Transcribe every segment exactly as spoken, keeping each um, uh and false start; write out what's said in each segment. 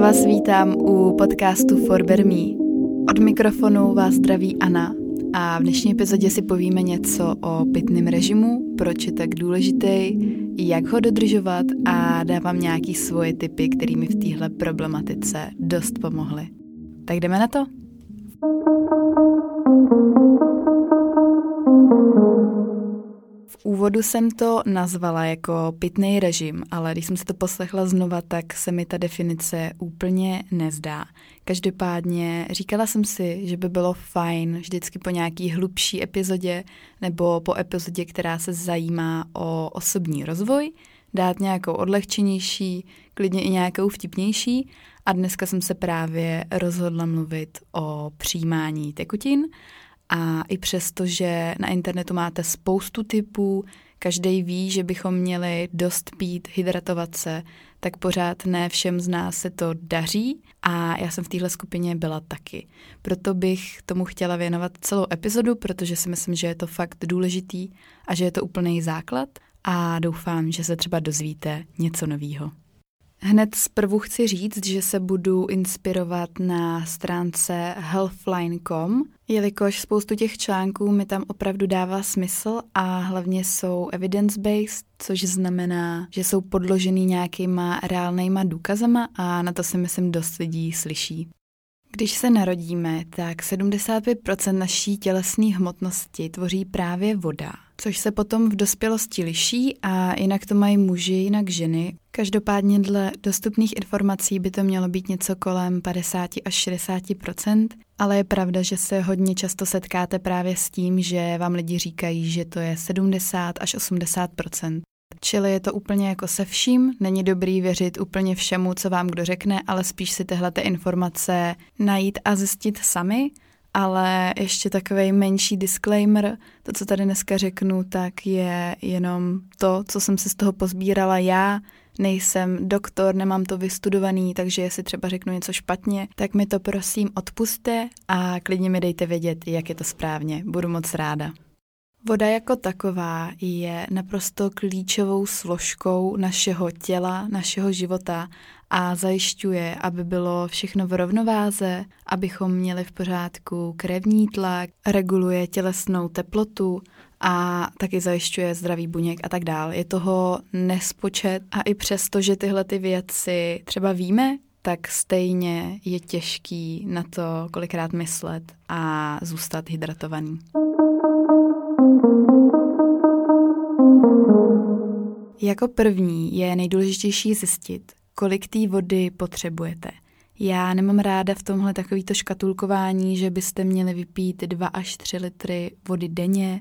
Já vás vítám u podcastu ForberMí. Od mikrofonu vás zdraví Anna a v dnešní epizodě si povíme něco o pitném režimu, proč je tak důležitý, jak ho dodržovat a dávám nějaký svoje tipy, které mi v téhle problematice dost pomohly. Tak jdeme na to! V úvodu jsem to nazvala jako pitný režim, ale když jsem si to poslechla znova, tak se mi ta definice úplně nezdá. Každopádně říkala jsem si, že by bylo fajn vždycky po nějaký hlubší epizodě nebo po epizodě, která se zajímá o osobní rozvoj, dát nějakou odlehčenější, klidně i nějakou vtipnější. A dneska jsem se právě rozhodla mluvit o přijímání tekutin. A i přesto, že na internetu máte spoustu typů, každý ví, že bychom měli dost pít, hydratovat se, tak pořád ne všem z nás se to daří a já jsem v téhle skupině byla taky. Proto bych tomu chtěla věnovat celou epizodu, protože si myslím, že je to fakt důležitý a že je to úplný základ a doufám, že se třeba dozvíte něco novýho. Hned zprvu chci říct, že se budu inspirovat na stránce healthline tečka com, jelikož spoustu těch článků mi tam opravdu dává smysl a hlavně jsou evidence-based, což znamená, že jsou podložený nějakýma reálnýma důkazama a na to si myslím dost lidí slyší. Když se narodíme, tak sedmdesát pět procent naší tělesné hmotnosti tvoří právě voda, což se potom v dospělosti liší a jinak to mají muži, jinak ženy. Každopádně dle dostupných informací by to mělo být něco kolem padesát až šedesát procent, ale je pravda, že se hodně často setkáte právě s tím, že vám lidi říkají, že to je sedmdesát až osmdesát procent. Čili je to úplně jako se vším, není dobrý věřit úplně všemu, co vám kdo řekne, ale spíš si tyhlete informace najít a zjistit sami, ale ještě takovej menší disclaimer, to, co tady dneska řeknu, tak je jenom to, co jsem si z toho pozbírala já, nejsem doktor, nemám to vystudovaný, takže jestli třeba řeknu něco špatně, tak mi to prosím odpusťte a klidně mi dejte vědět, jak je to správně, budu moc ráda. Voda jako taková je naprosto klíčovou složkou našeho těla, našeho života a zajišťuje, aby bylo všechno v rovnováze, abychom měli v pořádku krevní tlak, reguluje tělesnou teplotu a taky zajišťuje zdraví buněk a tak dál. Je toho nespočet a i přesto, že tyhle ty věci třeba víme, tak stejně je těžký na to kolikrát myslet a zůstat hydratovaný. Jako první je nejdůležitější zjistit, kolik té vody potřebujete. Já nemám ráda v tomhle takovýto škatulkování, že byste měli vypít dva až tři litry vody denně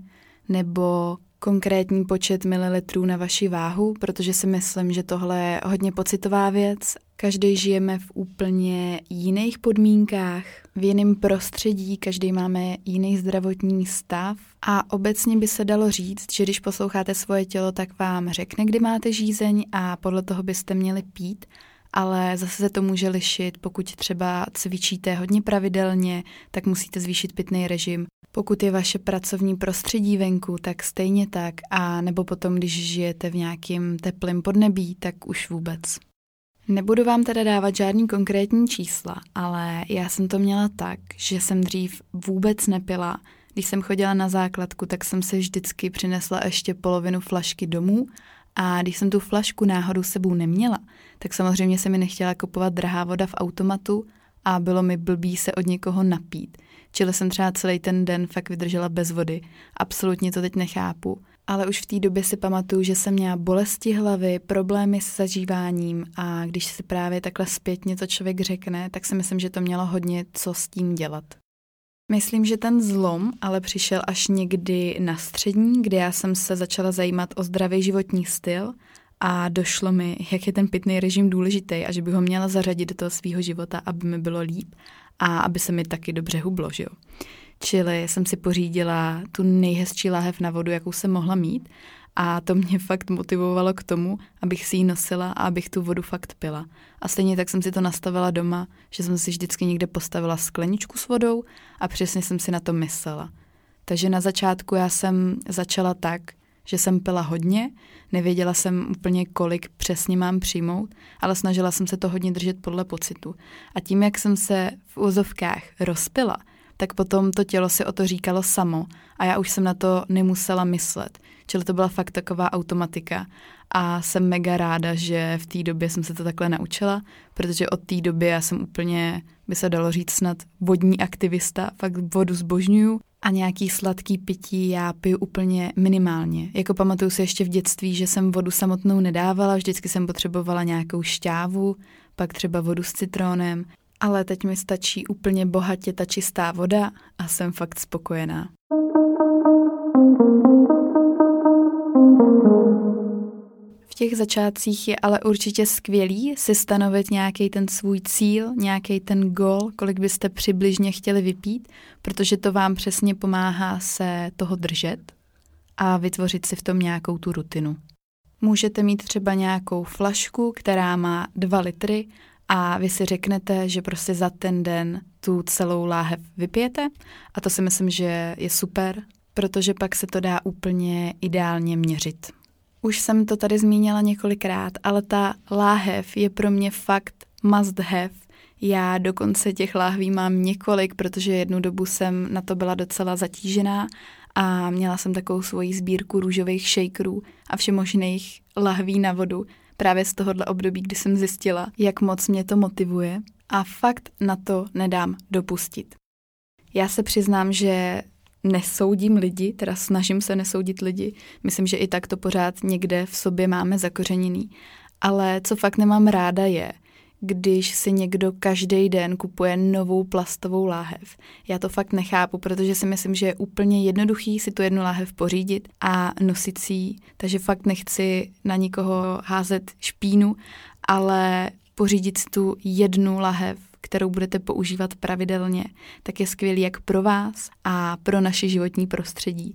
nebo konkrétní počet mililitrů na vaši váhu, protože si myslím, že tohle je hodně pocitová věc. Každý žijeme v úplně jiných podmínkách, v jiném prostředí, každý máme jiný zdravotní stav a obecně by se dalo říct, že když posloucháte svoje tělo, tak vám řekne, kdy máte žízeň a podle toho byste měli pít, ale zase se to může lišit, pokud třeba cvičíte hodně pravidelně, tak musíte zvýšit pitný režim. Pokud je vaše pracovní prostředí venku, tak stejně tak, a nebo potom, když žijete v nějakém teplém podnebí, tak už vůbec. Nebudu vám teda dávat žádný konkrétní čísla, ale já jsem to měla tak, že jsem dřív vůbec nepila. Když jsem chodila na základku, tak jsem si vždycky přinesla ještě polovinu flašky domů a když jsem tu flašku náhodou sebou neměla, tak samozřejmě se mi nechtěla kupovat drahá voda v automatu a bylo mi blbý se od někoho napít. Čili jsem třeba celý ten den fakt vydržela bez vody. Absolutně to teď nechápu. Ale už v té době si pamatuju, že jsem měla bolesti hlavy, problémy s zažíváním a když si právě takhle zpětně to člověk řekne, tak si myslím, že to mělo hodně co s tím dělat. Myslím, že ten zlom ale přišel až někdy na střední, kde já jsem se začala zajímat o zdravý životní styl a došlo mi, jak je ten pitný režim důležitý a že bych ho měla zařadit do toho svého života, aby mi bylo líp a aby se mi taky dobře hublo, že jo. Čili jsem si pořídila tu nejhezčí láhev na vodu, jakou jsem mohla mít a to mě fakt motivovalo k tomu, abych si ji nosila a abych tu vodu fakt pila. A stejně tak jsem si to nastavila doma, že jsem si vždycky někde postavila skleničku s vodou a přesně jsem si na to myslela. Takže na začátku já jsem začala tak, že jsem pila hodně, nevěděla jsem úplně, kolik přesně mám přijmout, ale snažila jsem se to hodně držet podle pocitu. A tím, jak jsem se v úzovkách rozpila, tak potom to tělo si o to říkalo samo a já už jsem na to nemusela myslet. Čili to byla fakt taková automatika a jsem mega ráda, že v té době jsem se to takhle naučila, protože od té doby já jsem úplně, by se dalo říct snad, vodní aktivista, fakt vodu zbožňuju. A nějaký sladký pití já piju úplně minimálně. Jako pamatuju si ještě v dětství, že jsem vodu samotnou nedávala, vždycky jsem potřebovala nějakou šťávu, pak třeba vodu s citrónem, ale teď mi stačí úplně bohatě ta čistá voda a jsem fakt spokojená. V těch začátcích je ale určitě skvělý si stanovit nějaký ten svůj cíl, nějaký ten goal, kolik byste přibližně chtěli vypít, protože to vám přesně pomáhá se toho držet a vytvořit si v tom nějakou tu rutinu. Můžete mít třeba nějakou flašku, která má dva litry, a vy si řeknete, že prostě za ten den tu celou láhev vypijete a to si myslím, že je super, protože pak se to dá úplně ideálně měřit. Už jsem to tady zmínila několikrát, ale ta láhev je pro mě fakt must have. Já dokonce těch láhví mám několik, protože jednu dobu jsem na to byla docela zatížená a měla jsem takovou svoji sbírku růžových shakerů a všemožných lahví na vodu, právě z tohohle období, kdy jsem zjistila, jak moc mě to motivuje a fakt na to nedám dopustit. Já se přiznám, že nesoudím lidi, teda snažím se nesoudit lidi, myslím, že i tak to pořád někde v sobě máme zakořeněný, ale co fakt nemám ráda je, když si někdo každý den kupuje novou plastovou láhev. Já to fakt nechápu, protože si myslím, že je úplně jednoduchý si tu jednu láhev pořídit a nosit si ji, takže fakt nechci na nikoho házet špínu, ale pořídit si tu jednu láhev, kterou budete používat pravidelně, tak je skvělý jak pro vás a pro naše životní prostředí.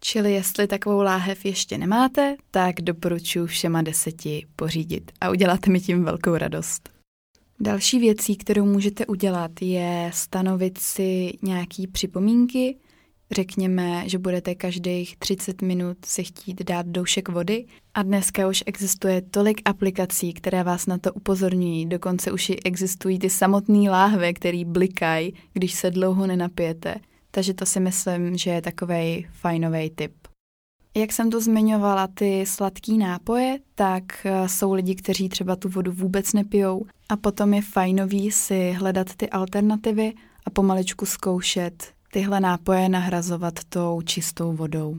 Čili jestli takovou láhev ještě nemáte, tak doporučuji všema deseti pořídit a uděláte mi tím velkou radost. Další věcí, kterou můžete udělat, je stanovit si nějaký připomínky. Řekněme, že budete každých třicet minut si chtít dát doušek vody a dneska už existuje tolik aplikací, které vás na to upozorňují. Dokonce už i existují ty samotné láhve, které blikají, když se dlouho nenapijete. Takže to si myslím, že je takovej fajnovej tip. Jak jsem tu zmiňovala ty sladký nápoje, tak jsou lidi, kteří třeba tu vodu vůbec nepijou a potom je fajnový si hledat ty alternativy a pomaličku zkoušet tyhle nápoje nahrazovat tou čistou vodou.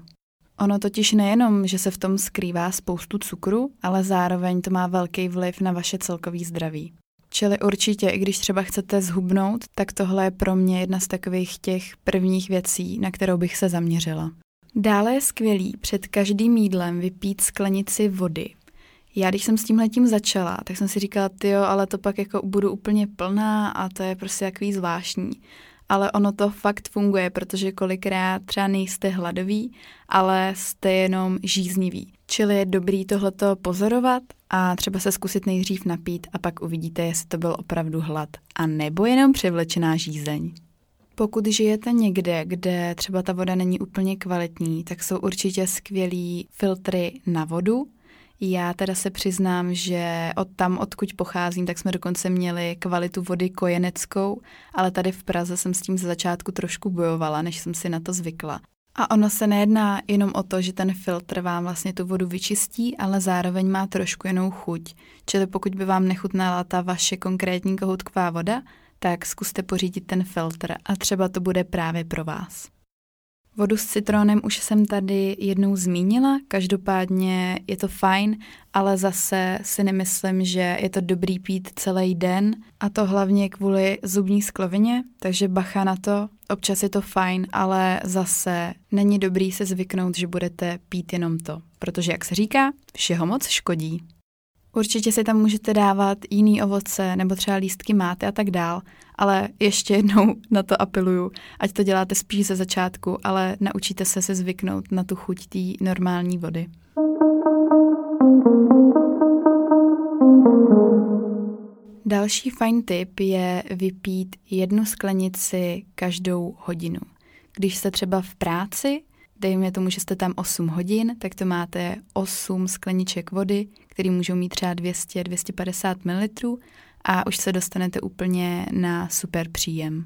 Ono totiž nejenom, že se v tom skrývá spoustu cukru, ale zároveň to má velký vliv na vaše celkové zdraví. Čili určitě, i když třeba chcete zhubnout, tak tohle je pro mě jedna z takových těch prvních věcí, na kterou bych se zaměřila. Dále je skvělý před každým jídlem vypít sklenici vody. Já když jsem s tímhletím začala, tak jsem si říkala, tyjo, ale to pak jako budu úplně plná a to je prostě takový zvláštní. Ale ono to fakt funguje, protože kolikrát třeba nejste hladoví, ale jste jenom žízniví. Čili je dobrý tohleto pozorovat a třeba se zkusit nejdřív napít a pak uvidíte, jestli to byl opravdu hlad a nebo jenom převlečená žízeň. Pokud žijete někde, kde třeba ta voda není úplně kvalitní, tak jsou určitě skvělý filtry na vodu. Já teda se přiznám, že od tam, odkud pocházím, tak jsme dokonce měli kvalitu vody kojeneckou, ale tady v Praze jsem s tím ze začátku trošku bojovala, než jsem si na to zvykla. A ono se nejedná jenom o to, že ten filtr vám vlastně tu vodu vyčistí, ale zároveň má trošku jinou chuť. Čili pokud by vám nechutnala ta vaše konkrétní kohoutková voda, tak zkuste pořídit ten filtr a třeba to bude právě pro vás. Vodu s citrónem už jsem tady jednou zmínila, každopádně je to fajn, ale zase si nemyslím, že je to dobrý pít celý den a to hlavně kvůli zubní sklovině, takže bacha na to, občas je to fajn, ale zase není dobrý se zvyknout, že budete pít jenom to, protože jak se říká, všeho moc škodí. Určitě si tam můžete dávat jiný ovoce nebo třeba lístky máty a tak dál, ale ještě jednou na to apeluju, ať to děláte spíš ze začátku, ale naučíte se si zvyknout na tu chuť té normální vody. Další fajn tip je vypít jednu sklenici každou hodinu. Když jste třeba v práci, dejme tomu, že jste tam osm hodin, tak to máte osm skleniček vody, které můžou mít třeba dvě stě až dvě stě padesát mililitrů a už se dostanete úplně na super příjem.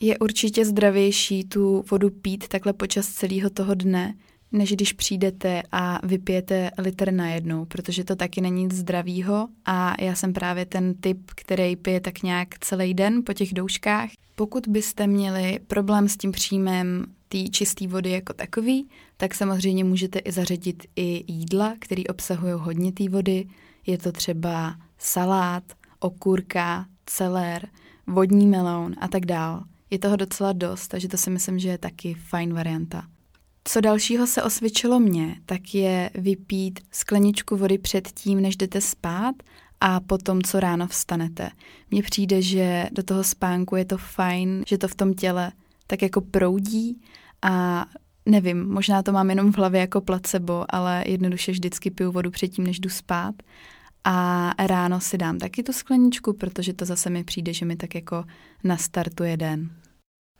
Je určitě zdravější tu vodu pít takhle počas celého toho dne, než když přijdete a vypijete litr najednou, protože to taky není nic zdravýho a já jsem právě ten typ, který pije tak nějak celý den po těch douškách. Pokud byste měli problém s tím příjmem té čisté vody jako takový, tak samozřejmě můžete i zařadit i jídla, které obsahují hodně té vody. Je to třeba salát, okurka, celér, vodní meloun a tak dál. Je toho docela dost, takže to si myslím, že je taky fajn varianta. Co dalšího se osvědčilo mně, tak je vypít skleničku vody před tím, než jdete spát a potom, co ráno vstanete. Mně přijde, že do toho spánku je to fajn, že to v tom těle tak jako proudí a nevím, možná to mám jenom v hlavě jako placebo, ale jednoduše vždycky piju vodu před tím, než jdu spát. A ráno si dám taky tu skleničku, protože to zase mi přijde, že mi tak jako nastartuje den.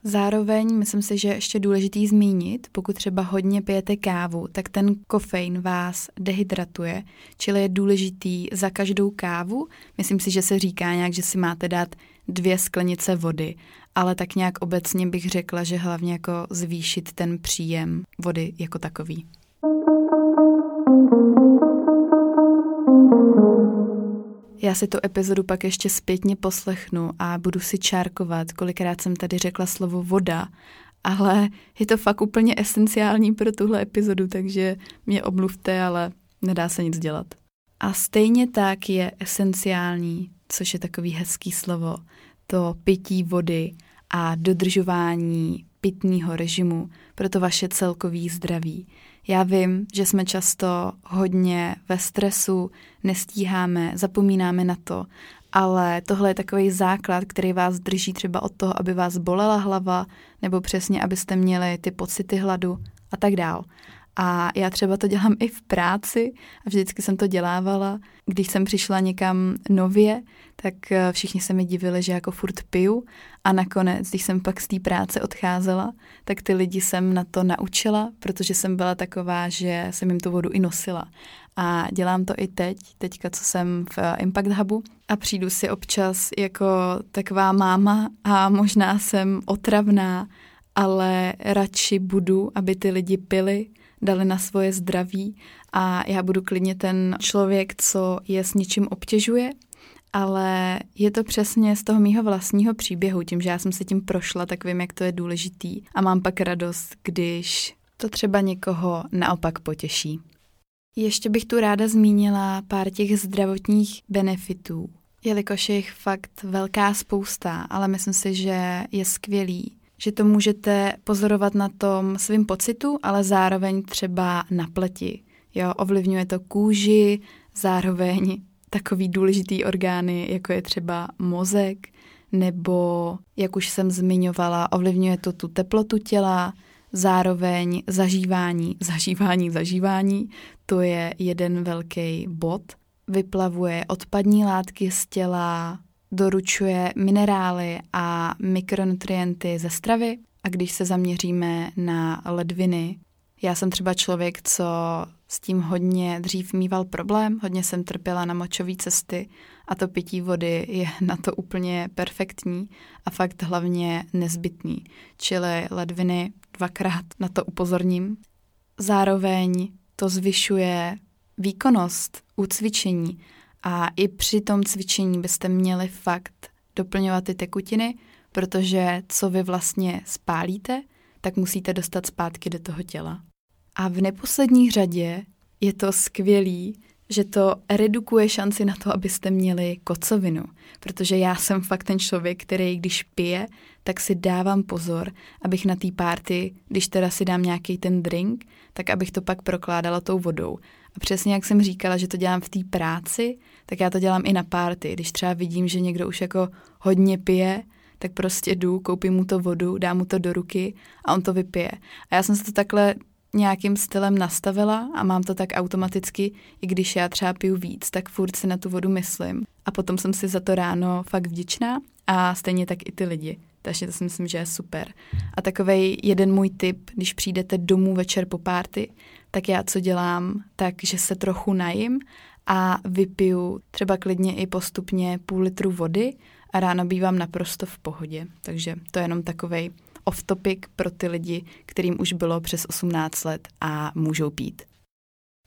Zároveň myslím si, že je ještě důležitý zmínit, pokud třeba hodně pijete kávu, tak ten kofein vás dehydratuje, čili je důležitý za každou kávu. Myslím si, že se říká nějak, že si máte dát dvě sklenice vody, ale tak nějak obecně bych řekla, že hlavně jako zvýšit ten příjem vody jako takový. Já si tu epizodu pak ještě zpětně poslechnu a budu si čárkovat, kolikrát jsem tady řekla slovo voda, ale je to fakt úplně esenciální pro tuhle epizodu, takže mě omluvte, ale nedá se nic dělat. A stejně tak je esenciální, což je takový hezký slovo, to pití vody a dodržování pitního režimu pro to vaše celkové zdraví. Já vím, že jsme často hodně ve stresu, nestíháme, zapomínáme na to, ale tohle je takový základ, který vás drží třeba od toho, aby vás bolela hlava, nebo přesně, abyste měli ty pocity hladu a tak dál. A já třeba to dělám i v práci a vždycky jsem to dělávala. Když jsem přišla někam nově, tak všichni se mi divili, že jako furt piju a nakonec, když jsem pak z té práce odcházela, tak ty lidi jsem na to naučila, protože jsem byla taková, že jsem jim tu vodu i nosila. A dělám to i teď, teďka, co jsem v Impact Hubu a přijdu si občas jako taková máma a možná jsem otravná, ale radši budu, aby ty lidi pili, dali na svoje zdraví a já budu klidně ten člověk, co je s něčím obtěžuje, ale je to přesně z toho mýho vlastního příběhu, tím, že já jsem se tím prošla, tak vím, jak to je důležitý a mám pak radost, když to třeba někoho naopak potěší. Ještě bych tu ráda zmínila pár těch zdravotních benefitů, jelikož je jich fakt velká spousta, ale myslím si, že je skvělý, že to můžete pozorovat na tom svým pocitu, ale zároveň třeba na pleti. Jo, ovlivňuje to kůži, zároveň takový důležitý orgány, jako je třeba mozek, nebo, jak už jsem zmiňovala, ovlivňuje to tu teplotu těla, zároveň zažívání, zažívání, zažívání, to je jeden velký bod. Vyplavuje odpadní látky z těla, doručuje minerály a mikronutrienty ze stravy a když se zaměříme na ledviny. Já jsem třeba člověk, co s tím hodně dřív mýval problém, hodně jsem trpěla na močové cesty a to pití vody je na to úplně perfektní a fakt hlavně nezbytný. Čili ledviny dvakrát na to upozorním. Zároveň to zvyšuje výkonnost u cvičení. A i při tom cvičení byste měli fakt doplňovat ty tekutiny, protože co vy vlastně spálíte, tak musíte dostat zpátky do toho těla. A v neposlední řadě je to skvělý, že to redukuje šanci na to, abyste měli kocovinu. Protože já jsem fakt ten člověk, který když pije, tak si dávám pozor, abych na té party, když teda si dám nějaký ten drink, tak abych to pak prokládala tou vodou. A přesně jak jsem říkala, že to dělám v té práci, tak já to dělám i na party. Když třeba vidím, že někdo už jako hodně pije, tak prostě jdu, koupím mu to vodu, dám mu to do ruky a on to vypije. A já jsem se to takhle nějakým stylem nastavila a mám to tak automaticky, i když já třeba piju víc, tak furt si na tu vodu myslím. A potom jsem si za to ráno fakt vděčná a stejně tak i ty lidi. Takže to si myslím, že je super. A takovej jeden můj tip, když přijdete domů večer po párty, tak já co dělám, takže se trochu najím a vypiju třeba klidně i postupně půl litru vody a ráno bývám naprosto v pohodě. Takže to je jenom takovej off-topic pro ty lidi, kterým už bylo přes osmnáct let a můžou pít.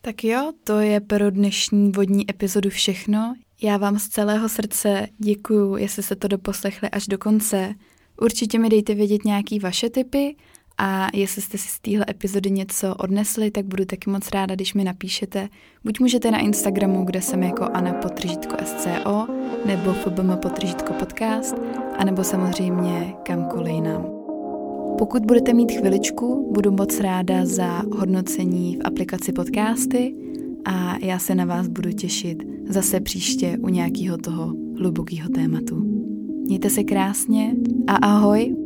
Tak jo, to je pro dnešní vodní epizodu všechno. Já vám z celého srdce děkuju, jestli se to doposlechli až do konce. Určitě mi dejte vědět nějaké vaše tipy a jestli jste si z téhle epizody něco odnesli, tak budu taky moc ráda, když mi napíšete. Buď můžete na Instagramu, kde jsem jako Anna Potržítko S C O nebo F B M Potržítko Podcast a nebo samozřejmě kamkoliv jinam. Pokud budete mít chviličku, budu moc ráda za hodnocení v aplikaci podcasty a já se na vás budu těšit zase příště u nějakého toho hlubokého tématu. Mějte se krásně a ahoj!